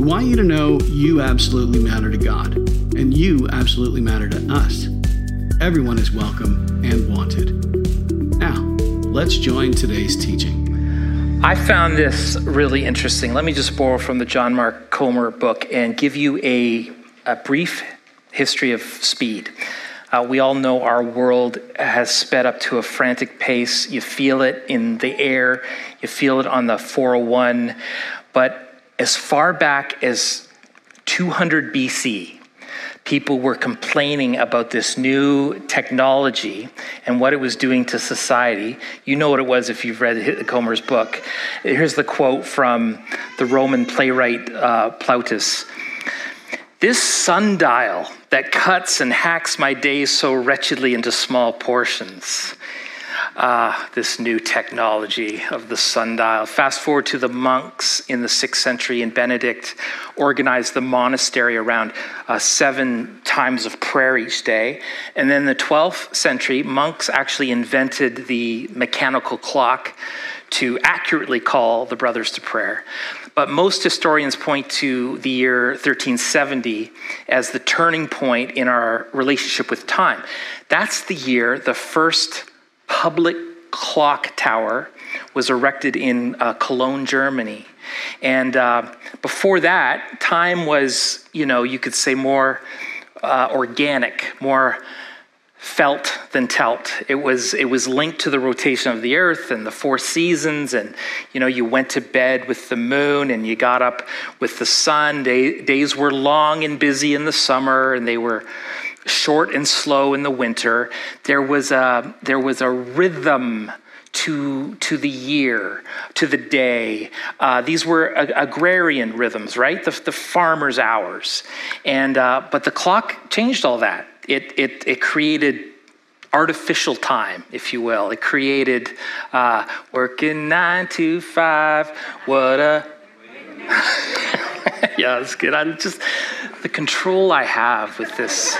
We want you to know you absolutely matter to God, and you absolutely matter to us. Everyone is welcome and wanted. Now, let's join today's teaching. I found this really interesting. Let me just borrow from the John Mark Comer book and give you a brief history of speed. We all know our world has sped up to a frantic pace. You feel it in the air. You feel it on the 401. But as far back as 200 BC, people were complaining about this new technology and what it was doing to society. You know what it was if you've read Comer's book. Here's the quote from the Roman playwright Plautus. "This sundial that cuts and hacks my days so wretchedly into small portions." This new technology of the sundial. Fast forward to the monks in the 6th century, and Benedict organized the monastery around 7 times of prayer each day. And then the 12th century, monks actually invented the mechanical clock to accurately call the brothers to prayer. But most historians point to the year 1370 as the turning point in our relationship with time. That's the year the first public clock tower was erected in Cologne, Germany. And before that, time was, you could say more organic, more felt than telt. It was linked to the rotation of the earth and the 4 seasons, and you went to bed with the moon and you got up with the sun. Days were long and busy in the summer, and they were short and slow in the winter. There was a rhythm to the year, to the day. These were agrarian rhythms, right? The farmer's hours. And but the clock changed all that. It created artificial time, if you will. It created working 9 to 5. What a yeah, that's good. I'm just the control I have with this.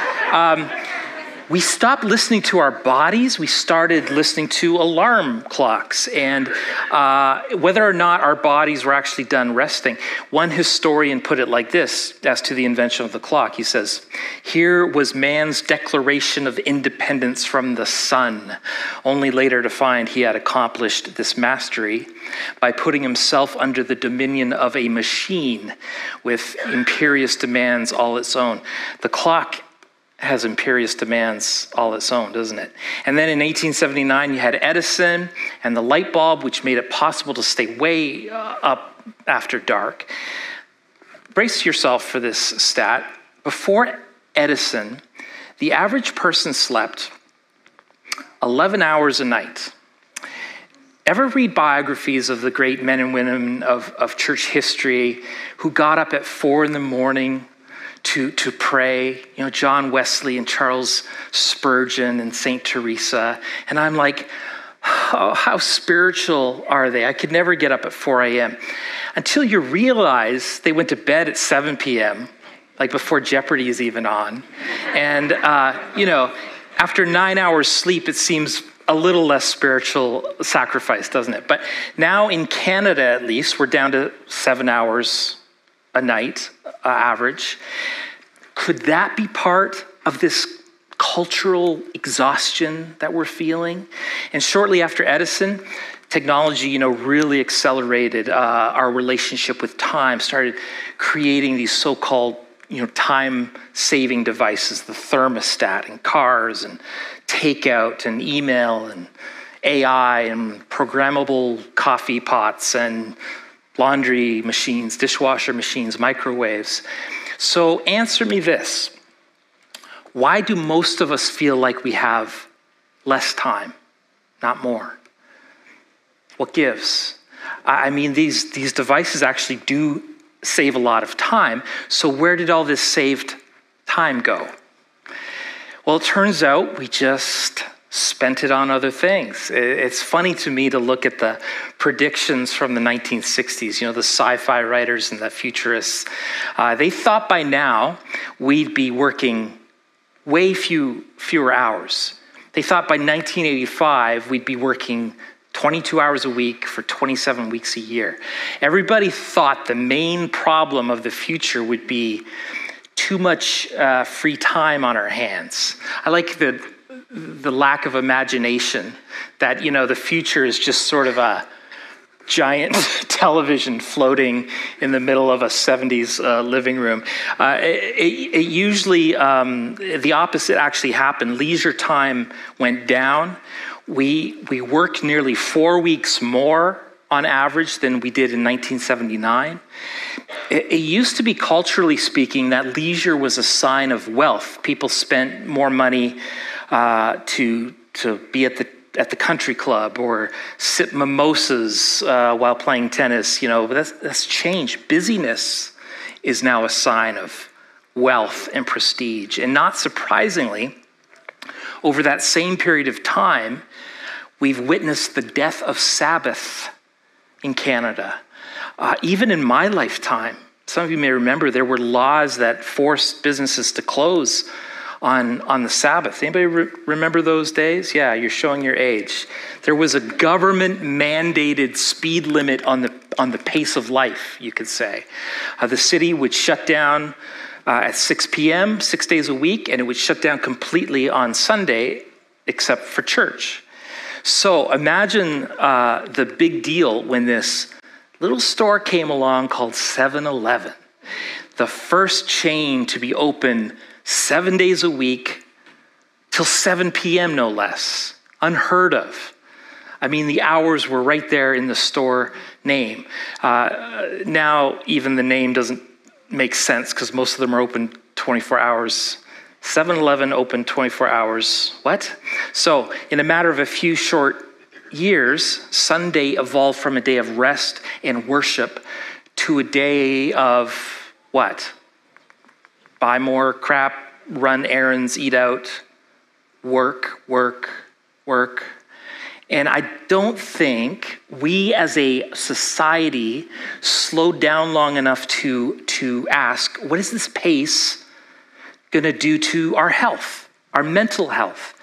We stopped listening to our bodies. We started listening to alarm clocks, and whether or not our bodies were actually done resting. One historian put it like this as to the invention of the clock. He says, "Here was man's declaration of independence from the sun, only later to find he had accomplished this mastery by putting himself under the dominion of a machine with imperious demands all its own." The clock has imperious demands all its own, doesn't it? And then in 1879, you had Edison and the light bulb, which made it possible to stay way up after dark. Brace yourself for this stat. Before Edison, the average person slept 11 hours a night. Ever read biographies of the great men and women of church history who got up at 4 in the morning to pray, John Wesley and Charles Spurgeon and St. Teresa. And I'm like, oh, how spiritual are they? I could never get up at 4 a.m. Until you realize they went to bed at 7 p.m., like before Jeopardy is even on. And, after 9 hours sleep, it seems a little less spiritual sacrifice, doesn't it? But now in Canada, at least, we're down to 7 hours a night average. Could that be part of this cultural exhaustion that we're feeling? And shortly after Edison, technology, really accelerated our relationship with time, started creating these so-called, time-saving devices, the thermostat and cars and takeout and email and AI and programmable coffee pots and laundry machines, dishwasher machines, microwaves. So answer me this. Why do most of us feel like we have less time, not more? What gives? I mean, these devices actually do save a lot of time. So where did all this saved time go? Well, it turns out we just spent it on other things. It's funny to me to look at the predictions from the 1960s, you know, the sci-fi writers and the futurists. They thought by now we'd be working way fewer hours. They thought by 1985 we'd be working 22 hours a week for 27 weeks a year. Everybody thought the main problem of the future would be too much free time on our hands. I like the lack of imagination that, you know, the future is just sort of a giant television floating in the middle of a 70s living room. It usually, the opposite actually happened. Leisure time went down. We worked nearly 4 weeks more on average than we did in 1979. It used to be, culturally speaking, that leisure was a sign of wealth. People spent more money to be at the country club or sip mimosas while playing tennis. You know, but that's changed. Busyness is now a sign of wealth and prestige. And not surprisingly, over that same period of time, we've witnessed the death of Sabbath in Canada. Even in my lifetime, some of you may remember there were laws that forced businesses to close on the Sabbath. Anybody remember those days? Yeah, you're showing your age. There was a government mandated speed limit on the pace of life, you could say. The city would shut down at 6 p.m., 6 days a week, and it would shut down completely on Sunday, except for church. So imagine the big deal when this little store came along called 7-Eleven, the first chain to be open 7 days a week till 7 p.m., no less. Unheard of. I mean, the hours were right there in the store name. Now, even the name doesn't makes sense because most of them are open 24 hours. 7-Eleven open 24 hours. What? So in a matter of a few short years, Sunday evolved from a day of rest and worship to a day of what? Buy more crap, run errands, eat out, work, work, work. And I don't think we as a society slowed down long enough to ask, what is this pace going to do to our health, our mental health?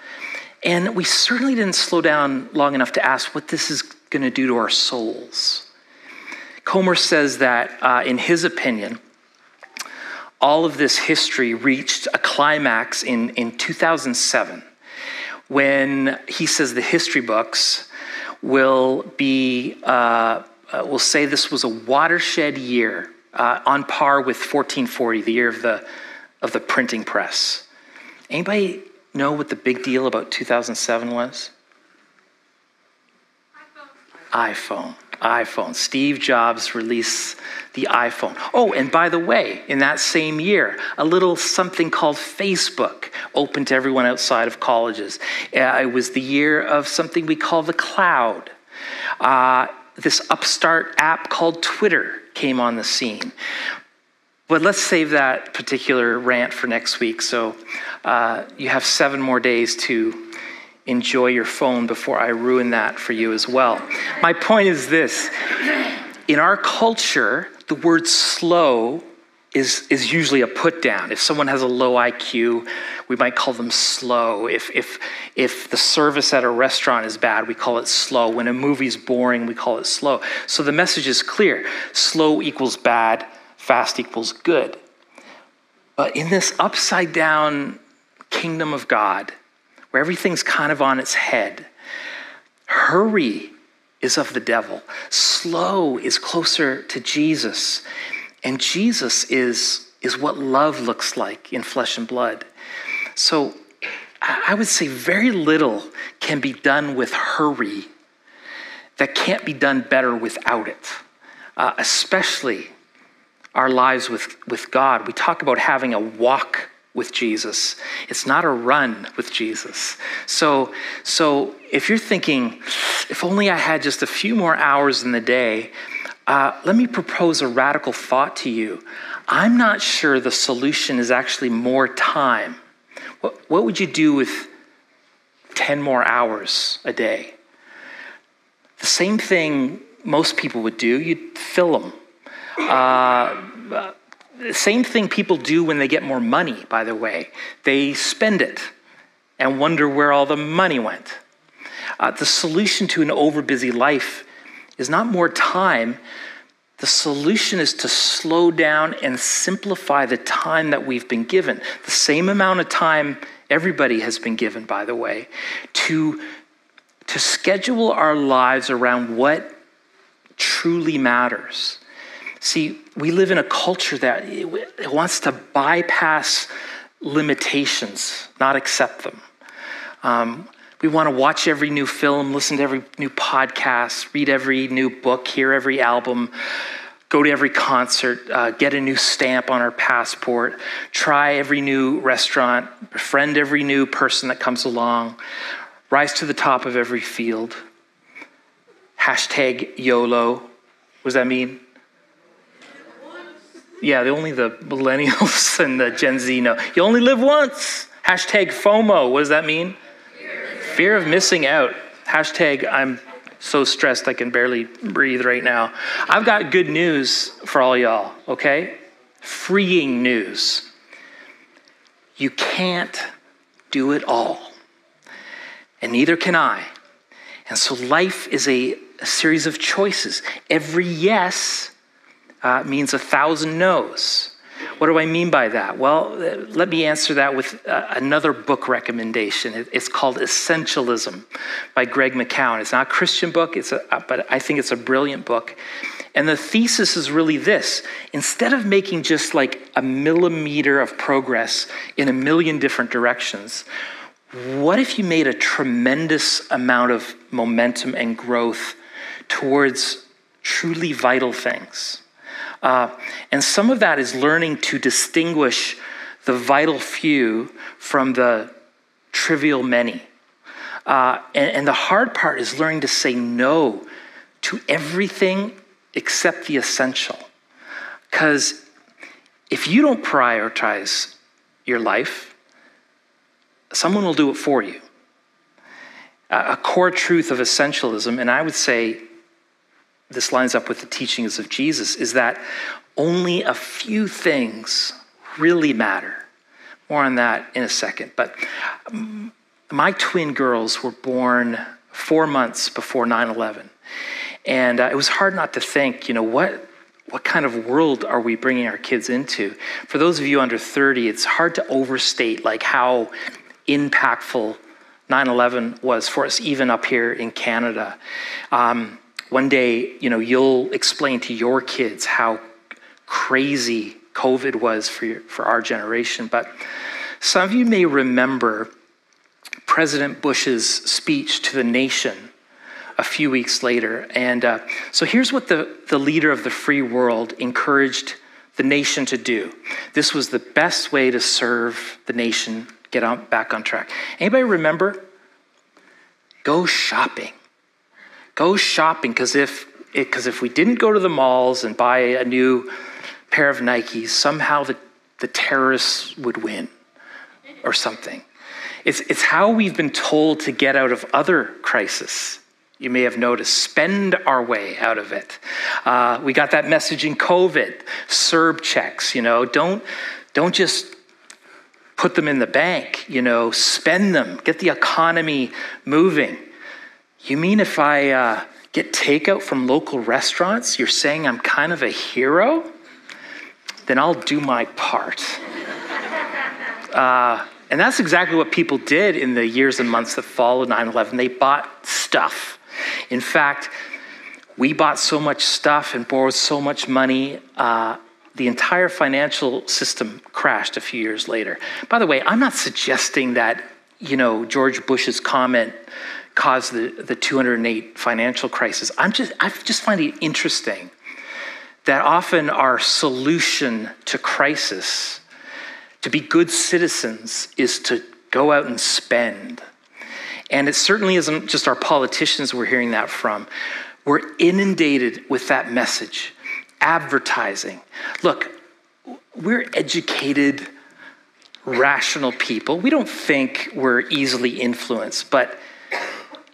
And we certainly didn't slow down long enough to ask what this is going to do to our souls. Comer says that, in his opinion, all of this history reached a climax in 2007. When he says the history books will say this was a watershed year, on par with 1440, the year of the printing press. Anybody know what the big deal about 2007 was? iPhone. Steve Jobs released the iPhone. Oh, and by the way, in that same year, a little something called Facebook opened to everyone outside of colleges. It was the year of something we call the cloud. This upstart app called Twitter came on the scene. But let's save that particular rant for next week. So you have 7 more days to enjoy your phone before I ruin that for you as well. My point is this. In our culture, the word slow is usually a put down. If someone has a low IQ, we might call them slow. If the service at a restaurant is bad, we call it slow. When a movie's boring, we call it slow. So the message is clear. Slow equals bad, fast equals good. But in this upside down kingdom of God, where everything's kind of on its head, hurry is of the devil. Slow is closer to Jesus. And Jesus is what love looks like in flesh and blood. So I would say very little can be done with hurry that can't be done better without it, especially our lives with God. We talk about having a walk with Jesus. It's not a run with Jesus. So if you're thinking, if only I had just a few more hours in the day, Let me propose a radical thought to you. I'm not sure the solution is actually more time. What would you do with 10 more hours a day? The same thing most people would do. You'd fill them. Same thing people do when they get more money, by the way. They spend it and wonder where all the money went. The solution to an overbusy life is not more time. The solution is to slow down and simplify the time that we've been given. The same amount of time everybody has been given, by the way, to schedule our lives around what truly matters. See, we live in a culture that it wants to bypass limitations, not accept them. We want to watch every new film, listen to every new podcast, read every new book, hear every album, go to every concert, get a new stamp on our passport, try every new restaurant, befriend every new person that comes along, rise to the top of every field. #YOLO. What does that mean? Yeah, only the millennials and the Gen Z know. You only live once. #FOMO. What does that mean? Fear of missing out. #I'm so stressed I can barely breathe right now. I've got good news for all y'all, okay? Freeing news. You can't do it all. And neither can I. And so life is a series of choices. Every yes means 1,000 no's. What do I mean by that? Well, let me answer that with another book recommendation. It's called Essentialism by Greg McKeown. It's not a Christian book, but I think it's a brilliant book. And the thesis is really this. Instead of making just like a millimeter of progress in a million different directions, what if you made a tremendous amount of momentum and growth towards truly vital things? And some of that is learning to distinguish the vital few from the trivial many. And the hard part is learning to say no to everything except the essential. Because if you don't prioritize your life, someone will do it for you. A core truth of essentialism, and I would say this lines up with the teachings of Jesus, is that only a few things really matter. More on that in a second. But my twin girls were born 4 months before 9/11. And it was hard not to think, what kind of world are we bringing our kids into? For those of you under 30, it's hard to overstate how impactful 9/11 was for us, even up here in Canada. One day, you'll explain to your kids how crazy COVID was for our generation. But some of you may remember President Bush's speech to the nation a few weeks later. And so here's what the leader of the free world encouraged the nation to do. This was the best way to serve the nation, back on track. Anybody remember? Go shopping. Go shopping, because if we didn't go to the malls and buy a new pair of Nikes, somehow the terrorists would win or something. It's how we've been told to get out of other crises. You may have noticed, spend our way out of it. We got that message in COVID, CERB checks, don't just put them in the bank, spend them, get the economy moving. You mean if I get takeout from local restaurants, you're saying I'm kind of a hero? Then I'll do my part. And that's exactly what people did in the years and months that followed 9/11. They bought stuff. In fact, we bought so much stuff and borrowed so much money, the entire financial system crashed a few years later. By the way, I'm not suggesting that, George Bush's comment caused the 2008 financial crisis. I just find it interesting that often our solution to crisis, to be good citizens, is to go out and spend. And it certainly isn't just our politicians we're hearing that from. We're inundated with that message. Advertising. Look, we're educated, rational people. We don't think we're easily influenced, but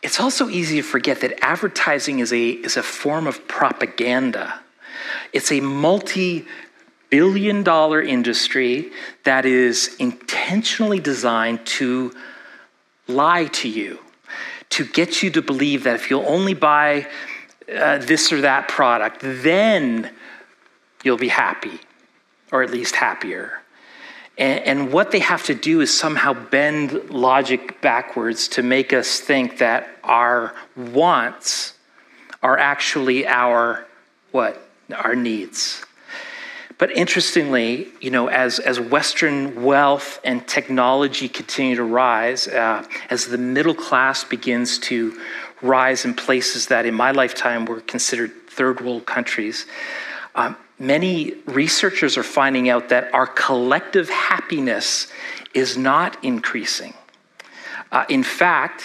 it's also easy to forget that advertising is a form of propaganda. It's a multi-billion-dollar industry that is intentionally designed to lie to you, to get you to believe that if you'll only buy this or that product, then you'll be happy, or at least happier. And what they have to do is somehow bend logic backwards to make us think that our wants are actually our what? Our needs. But interestingly, you know, as Western wealth and technology continue to rise, as the middle class begins to rise in places that in my lifetime were considered third world countries, many researchers are finding out that our collective happiness is not increasing. In fact,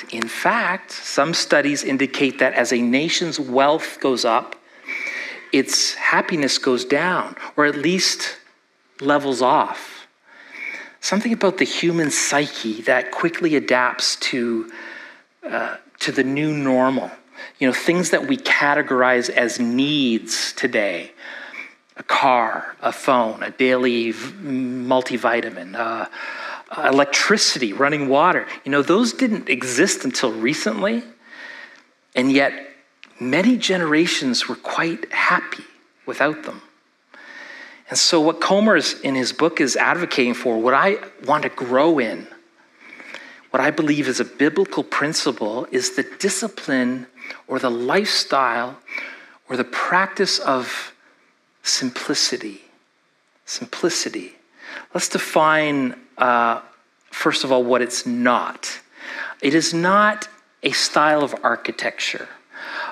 some studies indicate that as a nation's wealth goes up, its happiness goes down, or at least levels off. Something about the human psyche that quickly adapts to the new normal. You know, things that we categorize as needs today: a car, a phone, a daily multivitamin, electricity, running water. You know, those didn't exist until recently, and yet many generations were quite happy without them. And so what Comer's in his book is advocating for, what I want to grow in, what I believe is a biblical principle, is the discipline or the lifestyle or the practice of simplicity. Simplicity. Let's define, first of all, what it's not. It is not a style of architecture.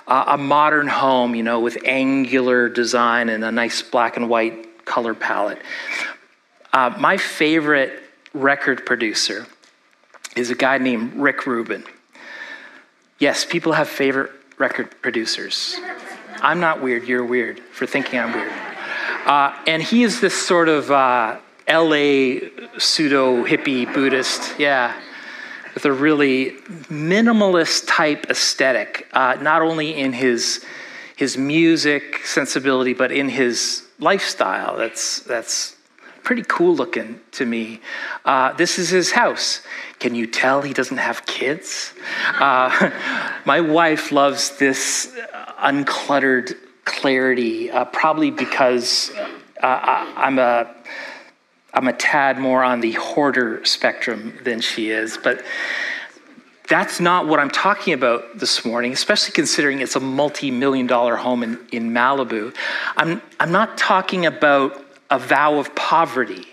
A modern home, you know, with angular design and a nice black and white color palette. My favorite record producer is a guy named Rick Rubin. Yes, people have favorite record producers. I'm not weird, you're weird for thinking I'm weird. And he is this sort of LA pseudo-hippie Buddhist, yeah, with a really minimalist type aesthetic, not only in his music sensibility, but in his lifestyle. That's pretty cool looking to me. This is his house. Can you tell he doesn't have kids? My wife loves this uncluttered clarity, probably because I'm a tad more on the hoarder spectrum than she is, but that's not what I'm talking about this morning, especially considering it's a multi-million-dollar home in Malibu. I'm not talking about a vow of poverty.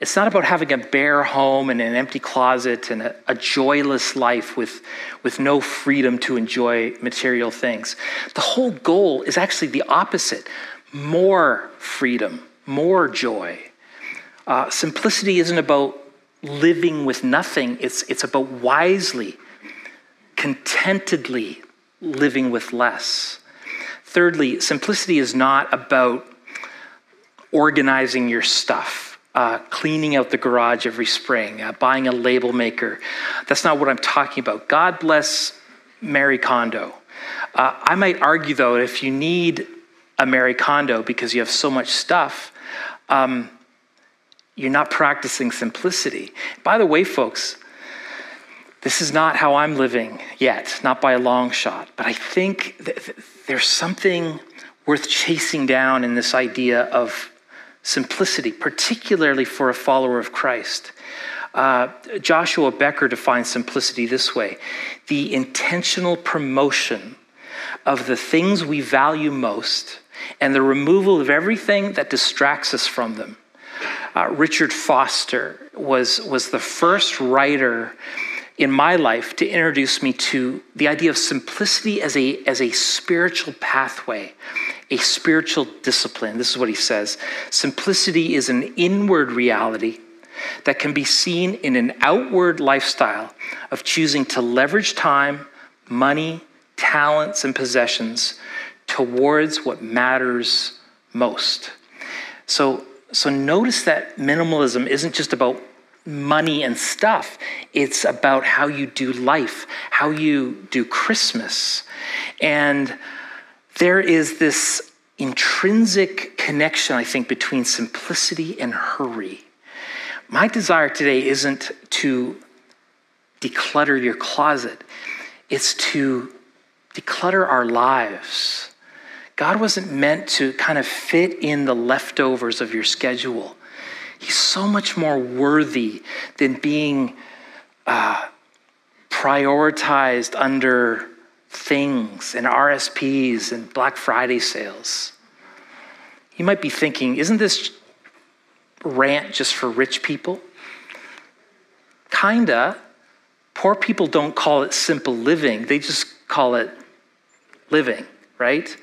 It's not about having a bare home and an empty closet and a joyless life with no freedom to enjoy material things. The whole goal is actually the opposite: more freedom, more joy. Simplicity isn't about living with nothing. It's about wisely, contentedly living with less. Thirdly, simplicity is not about organizing your stuff, cleaning out the garage every spring, buying a label maker. That's not what I'm talking about. God bless Marie Kondo. I might argue, though, if you need a Marie Kondo because you have so much stuff, you're not practicing simplicity. By the way, folks, this is not how I'm living yet, not by a long shot, but I think there's something worth chasing down in this idea of simplicity, particularly for a follower of Christ. Joshua Becker defines simplicity this way: the intentional promotion of the things we value most and the removal of everything that distracts us from them. Richard Foster was the first writer in my life to introduce me to the idea of simplicity as a spiritual pathway, a spiritual discipline. This is what he says: simplicity is an inward reality that can be seen in an outward lifestyle of choosing to leverage time, money, talents, and possessions towards what matters most. So notice that minimalism isn't just about money and stuff. It's about how you do life, how you do Christmas. And there is this intrinsic connection, I think, between simplicity and hurry. My desire today isn't to declutter your closet. It's to declutter our lives. God wasn't meant to kind of fit in the leftovers of your schedule. He's so much more worthy than being prioritized under things and RSPs and Black Friday sales. You might be thinking, isn't this rant just for rich people? Kinda. Poor people don't call it simple living. They just call it living, right?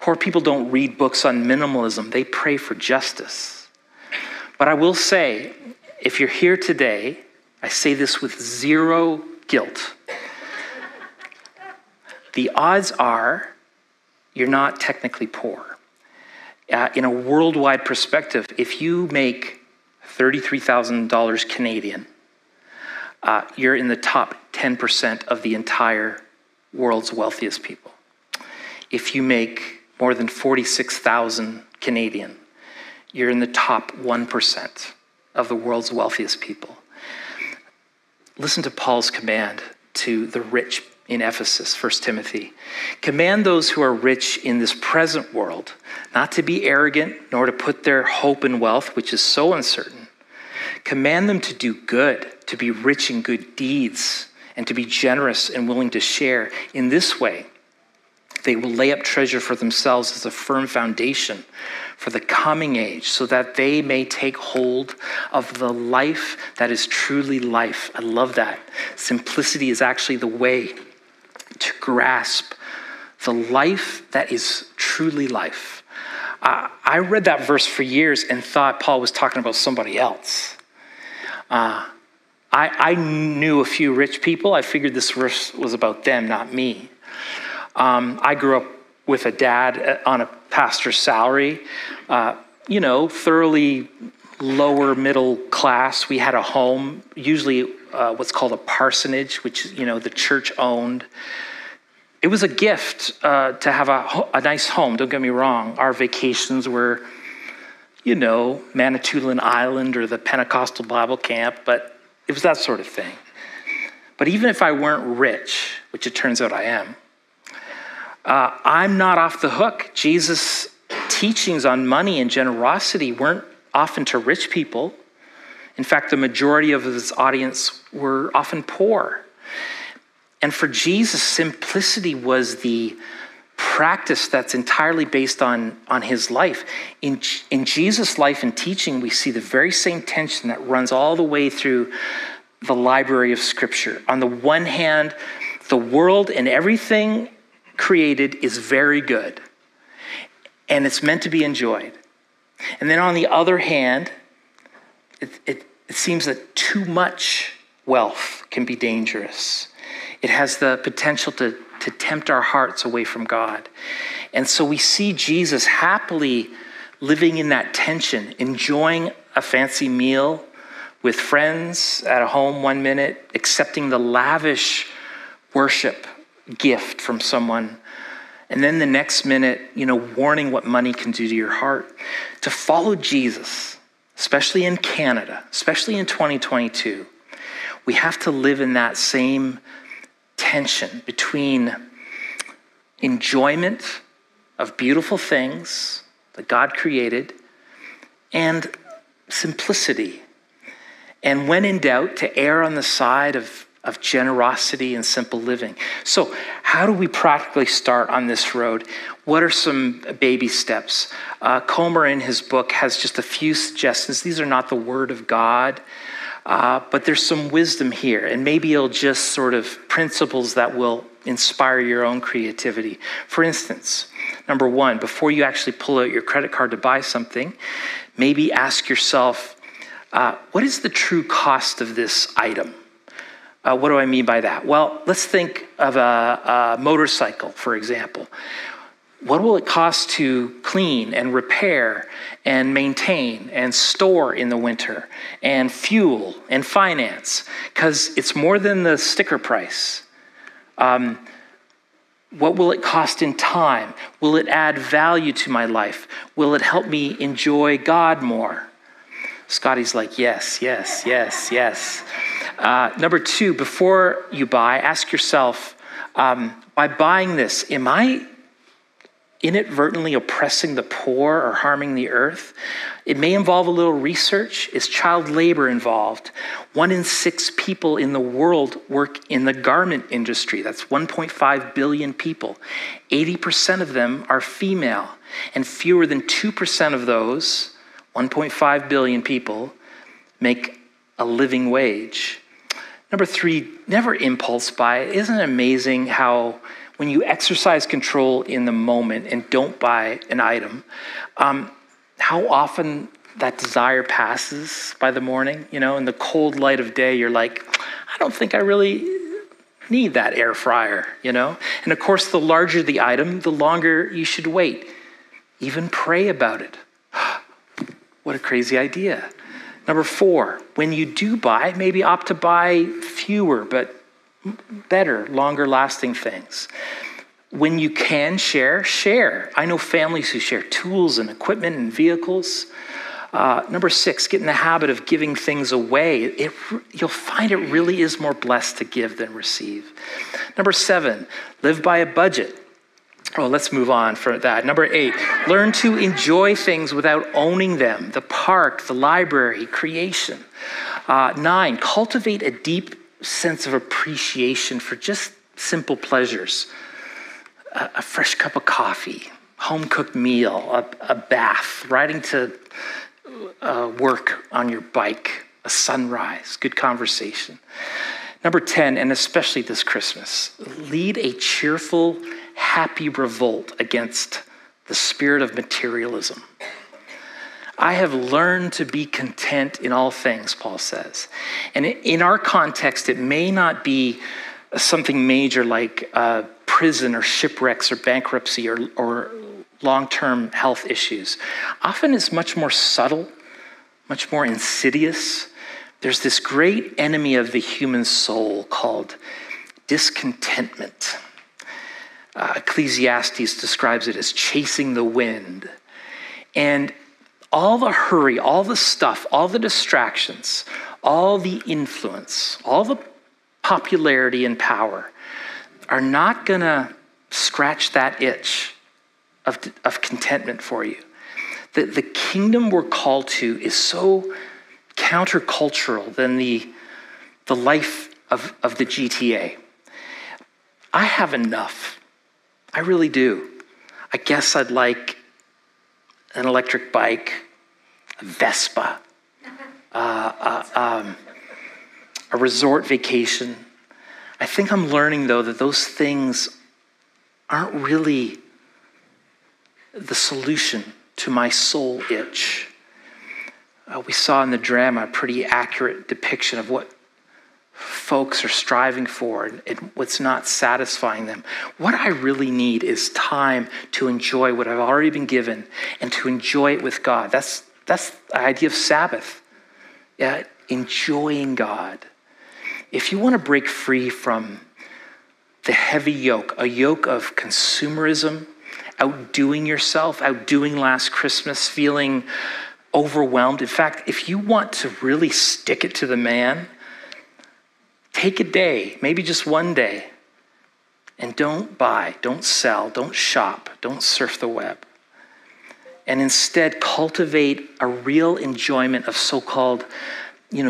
Poor people don't read books on minimalism. They pray for justice. But I will say, if you're here today, I say this with zero guilt. The odds are you're not technically poor. In a worldwide perspective, if you make $33,000 Canadian, you're in the top 10% of the entire world's wealthiest people. If you make more than 46,000 Canadian, you're in the top 1% of the world's wealthiest people. Listen to Paul's command to the rich in Ephesus, First Timothy. Command those who are rich in this present world not to be arrogant, nor to put their hope in wealth, which is so uncertain. Command them to do good, to be rich in good deeds, and to be generous and willing to share. In this way, they will lay up treasure for themselves as a firm foundation for the coming age, so that they may take hold of the life that is truly life. I love that. Simplicity is actually the way to grasp the life that is truly life. I read that verse for years and thought Paul was talking about somebody else. I knew a few rich people. I figured this verse was about them, not me. I grew up with a dad on a pastor's salary, thoroughly lower middle class. We had a home, usually what's called a parsonage, which, the church owned. It was a gift to have a nice home, don't get me wrong. Our vacations were, Manitoulin Island or the Pentecostal Bible camp, but it was that sort of thing. But even if I weren't rich, which it turns out I am, I'm not off the hook. Jesus' teachings on money and generosity weren't often to rich people. In fact, the majority of his audience were often poor. And for Jesus, simplicity was the practice that's entirely based on his life. In Jesus' life and teaching, we see the very same tension that runs all the way through the library of Scripture. On the one hand, the world and everything created is very good, and it's meant to be enjoyed. And then on the other hand, it seems that too much wealth can be dangerous. It has the potential to tempt our hearts away from God. And so we see Jesus happily living in that tension, enjoying a fancy meal with friends at a home one minute, accepting the lavish worship gift from someone, and then the next minute, warning what money can do to your heart. To follow Jesus, especially in Canada, especially in 2022, we have to live in that same tension between enjoyment of beautiful things that God created and simplicity. And when in doubt, to err on the side of generosity and simple living. So how do we practically start on this road? What are some baby steps? Comer in his book has just a few suggestions. These are not the word of God. But there's some wisdom here, and maybe it'll just sort of principles that will inspire your own creativity. For instance, number one, before you actually pull out your credit card to buy something, maybe ask yourself, what is the true cost of this item? What do I mean by that? Well, let's think of a motorcycle, for example. What will it cost to clean and repair and maintain and store in the winter and fuel and finance? Because it's more than the sticker price. What will it cost in time? Will it add value to my life? Will it help me enjoy God more? Scotty's like, yes. Number two, before you buy, ask yourself, by buying this, am I inadvertently oppressing the poor or harming the earth? It may involve a little research. Is child labor involved? 1 in 6 people in the world work in the garment industry. That's 1.5 billion people. 80% of them are female, and fewer than 2% of those, 1.5 billion people, make a living wage. Number three, never impulse buy. Isn't it amazing how when you exercise control in the moment and don't buy an item, how often that desire passes by the morning? You know, in the cold light of day, you're like, I don't think I really need that air fryer, you know? And of course, the larger the item, the longer you should wait. Even pray about it. What a crazy idea. Number four, when you do buy, maybe opt to buy fewer, but better, longer lasting things. When you can share, share. I know families who share tools and equipment and vehicles. Number six, get in the habit of giving things away. You'll find it really is more blessed to give than receive. Number seven, live by a budget. Oh, let's move on from that. Number eight, learn to enjoy things without owning them. The park, the library, creation. Nine, cultivate a deep sense of appreciation for just simple pleasures. A fresh cup of coffee, home-cooked meal, a bath, riding to work on your bike, a sunrise, good conversation. Number 10, and especially this Christmas, lead a cheerful, happy revolt against the spirit of materialism. I have learned to be content in all things, Paul says. And in our context, it may not be something major like prison or shipwrecks or bankruptcy or long-term health issues. Often it's much more subtle, much more insidious. There's this great enemy of the human soul called discontentment. Ecclesiastes describes it as chasing the wind. And all the hurry, all the stuff, all the distractions, all the influence, all the popularity and power are not going to scratch that itch of contentment for you. The kingdom we're called to is so countercultural than the life of the GTA. I have enough. I really do. I guess I'd like an electric bike, a Vespa, a resort vacation. I think I'm learning, though, that those things aren't really the solution to my soul itch. We saw in the drama a pretty accurate depiction of what folks are striving for and what's not satisfying them. What I really need is time to enjoy what I've already been given and to enjoy it with God. That's the idea of Sabbath, enjoying God. If you want to break free from the heavy yoke, a yoke of consumerism, outdoing yourself, outdoing last Christmas, feeling overwhelmed. In fact, if you want to really stick it to the man, take a day, maybe just one day, and don't buy, don't sell, don't shop, don't surf the web. And instead, cultivate a real enjoyment of so-called,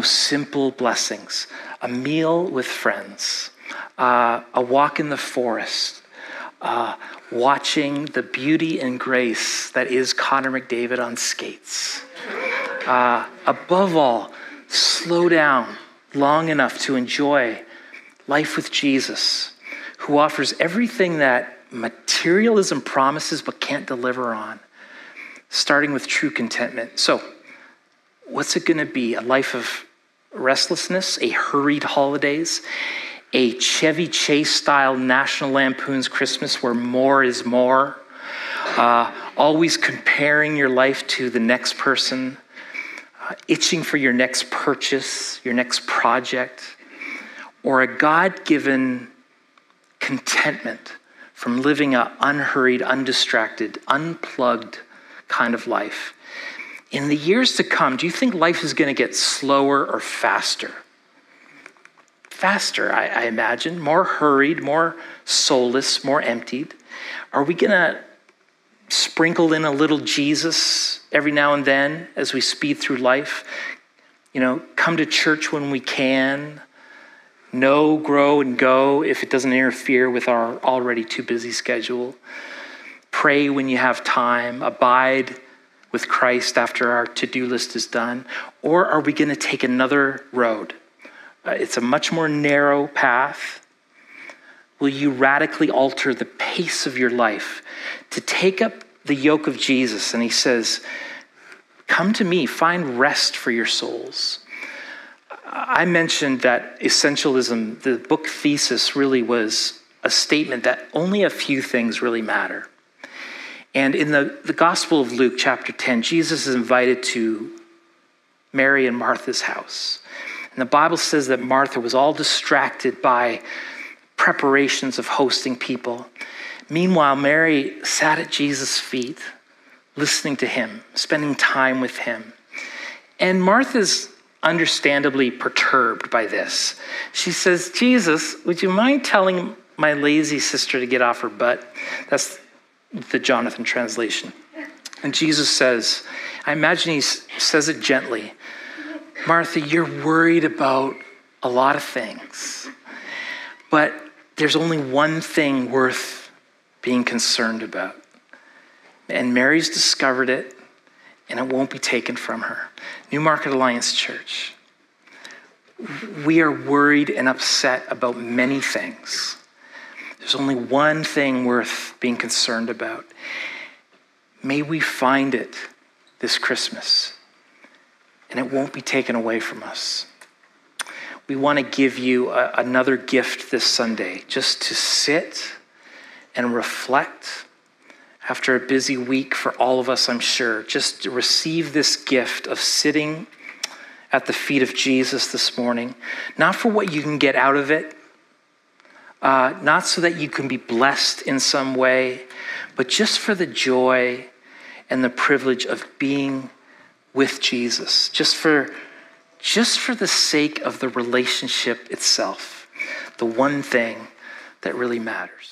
simple blessings. A meal with friends, a walk in the forest, watching the beauty and grace that is Connor McDavid on skates. Above all, slow down long enough to enjoy life with Jesus, who offers everything that materialism promises but can't deliver on, starting with true contentment. So what's it going to be? A life of restlessness, a hurried holidays, a Chevy Chase-style National Lampoon's Christmas where more is more, always comparing your life to the next person, itching for your next purchase, your next project, or a God-given contentment from living an unhurried, undistracted, unplugged kind of life. In the years to come, do you think life is going to get slower or faster? Faster, I imagine. More hurried, more soulless, more emptied. Are we going to sprinkle in a little Jesus every now and then as we speed through life? You know, come to church when we can. Know, grow, and go if it doesn't interfere with our already too busy schedule. Pray when you have time. Abide with Christ after our to-do list is done? Or are we going to take another road? It's a much more narrow path. Will you radically alter the pace of your life to take up the yoke of Jesus? And he says, come to me, find rest for your souls. I mentioned that Essentialism, the book thesis, really was a statement that only a few things really matter. And in the Gospel of Luke, chapter 10, Jesus is invited to Mary and Martha's house. And the Bible says that Martha was all distracted by preparations of hosting people. Meanwhile, Mary sat at Jesus' feet, listening to him, spending time with him. And Martha's understandably perturbed by this. She says, Jesus, would you mind telling my lazy sister to get off her butt? That's the Jonathan translation. And Jesus says, I imagine he says it gently, Martha, you're worried about a lot of things, but there's only one thing worth being concerned about. And Mary's discovered it, and it won't be taken from her. Newmarket Alliance Church, we are worried and upset about many things. There's only one thing worth being concerned about. May we find it this Christmas, and it won't be taken away from us. We want to give you another gift this Sunday, just to sit and reflect after a busy week for all of us, I'm sure. Just to receive this gift of sitting at the feet of Jesus this morning, not for what you can get out of it, not so that you can be blessed in some way, but just for the joy and the privilege of being with Jesus, just for the sake of the relationship itself, the one thing that really matters.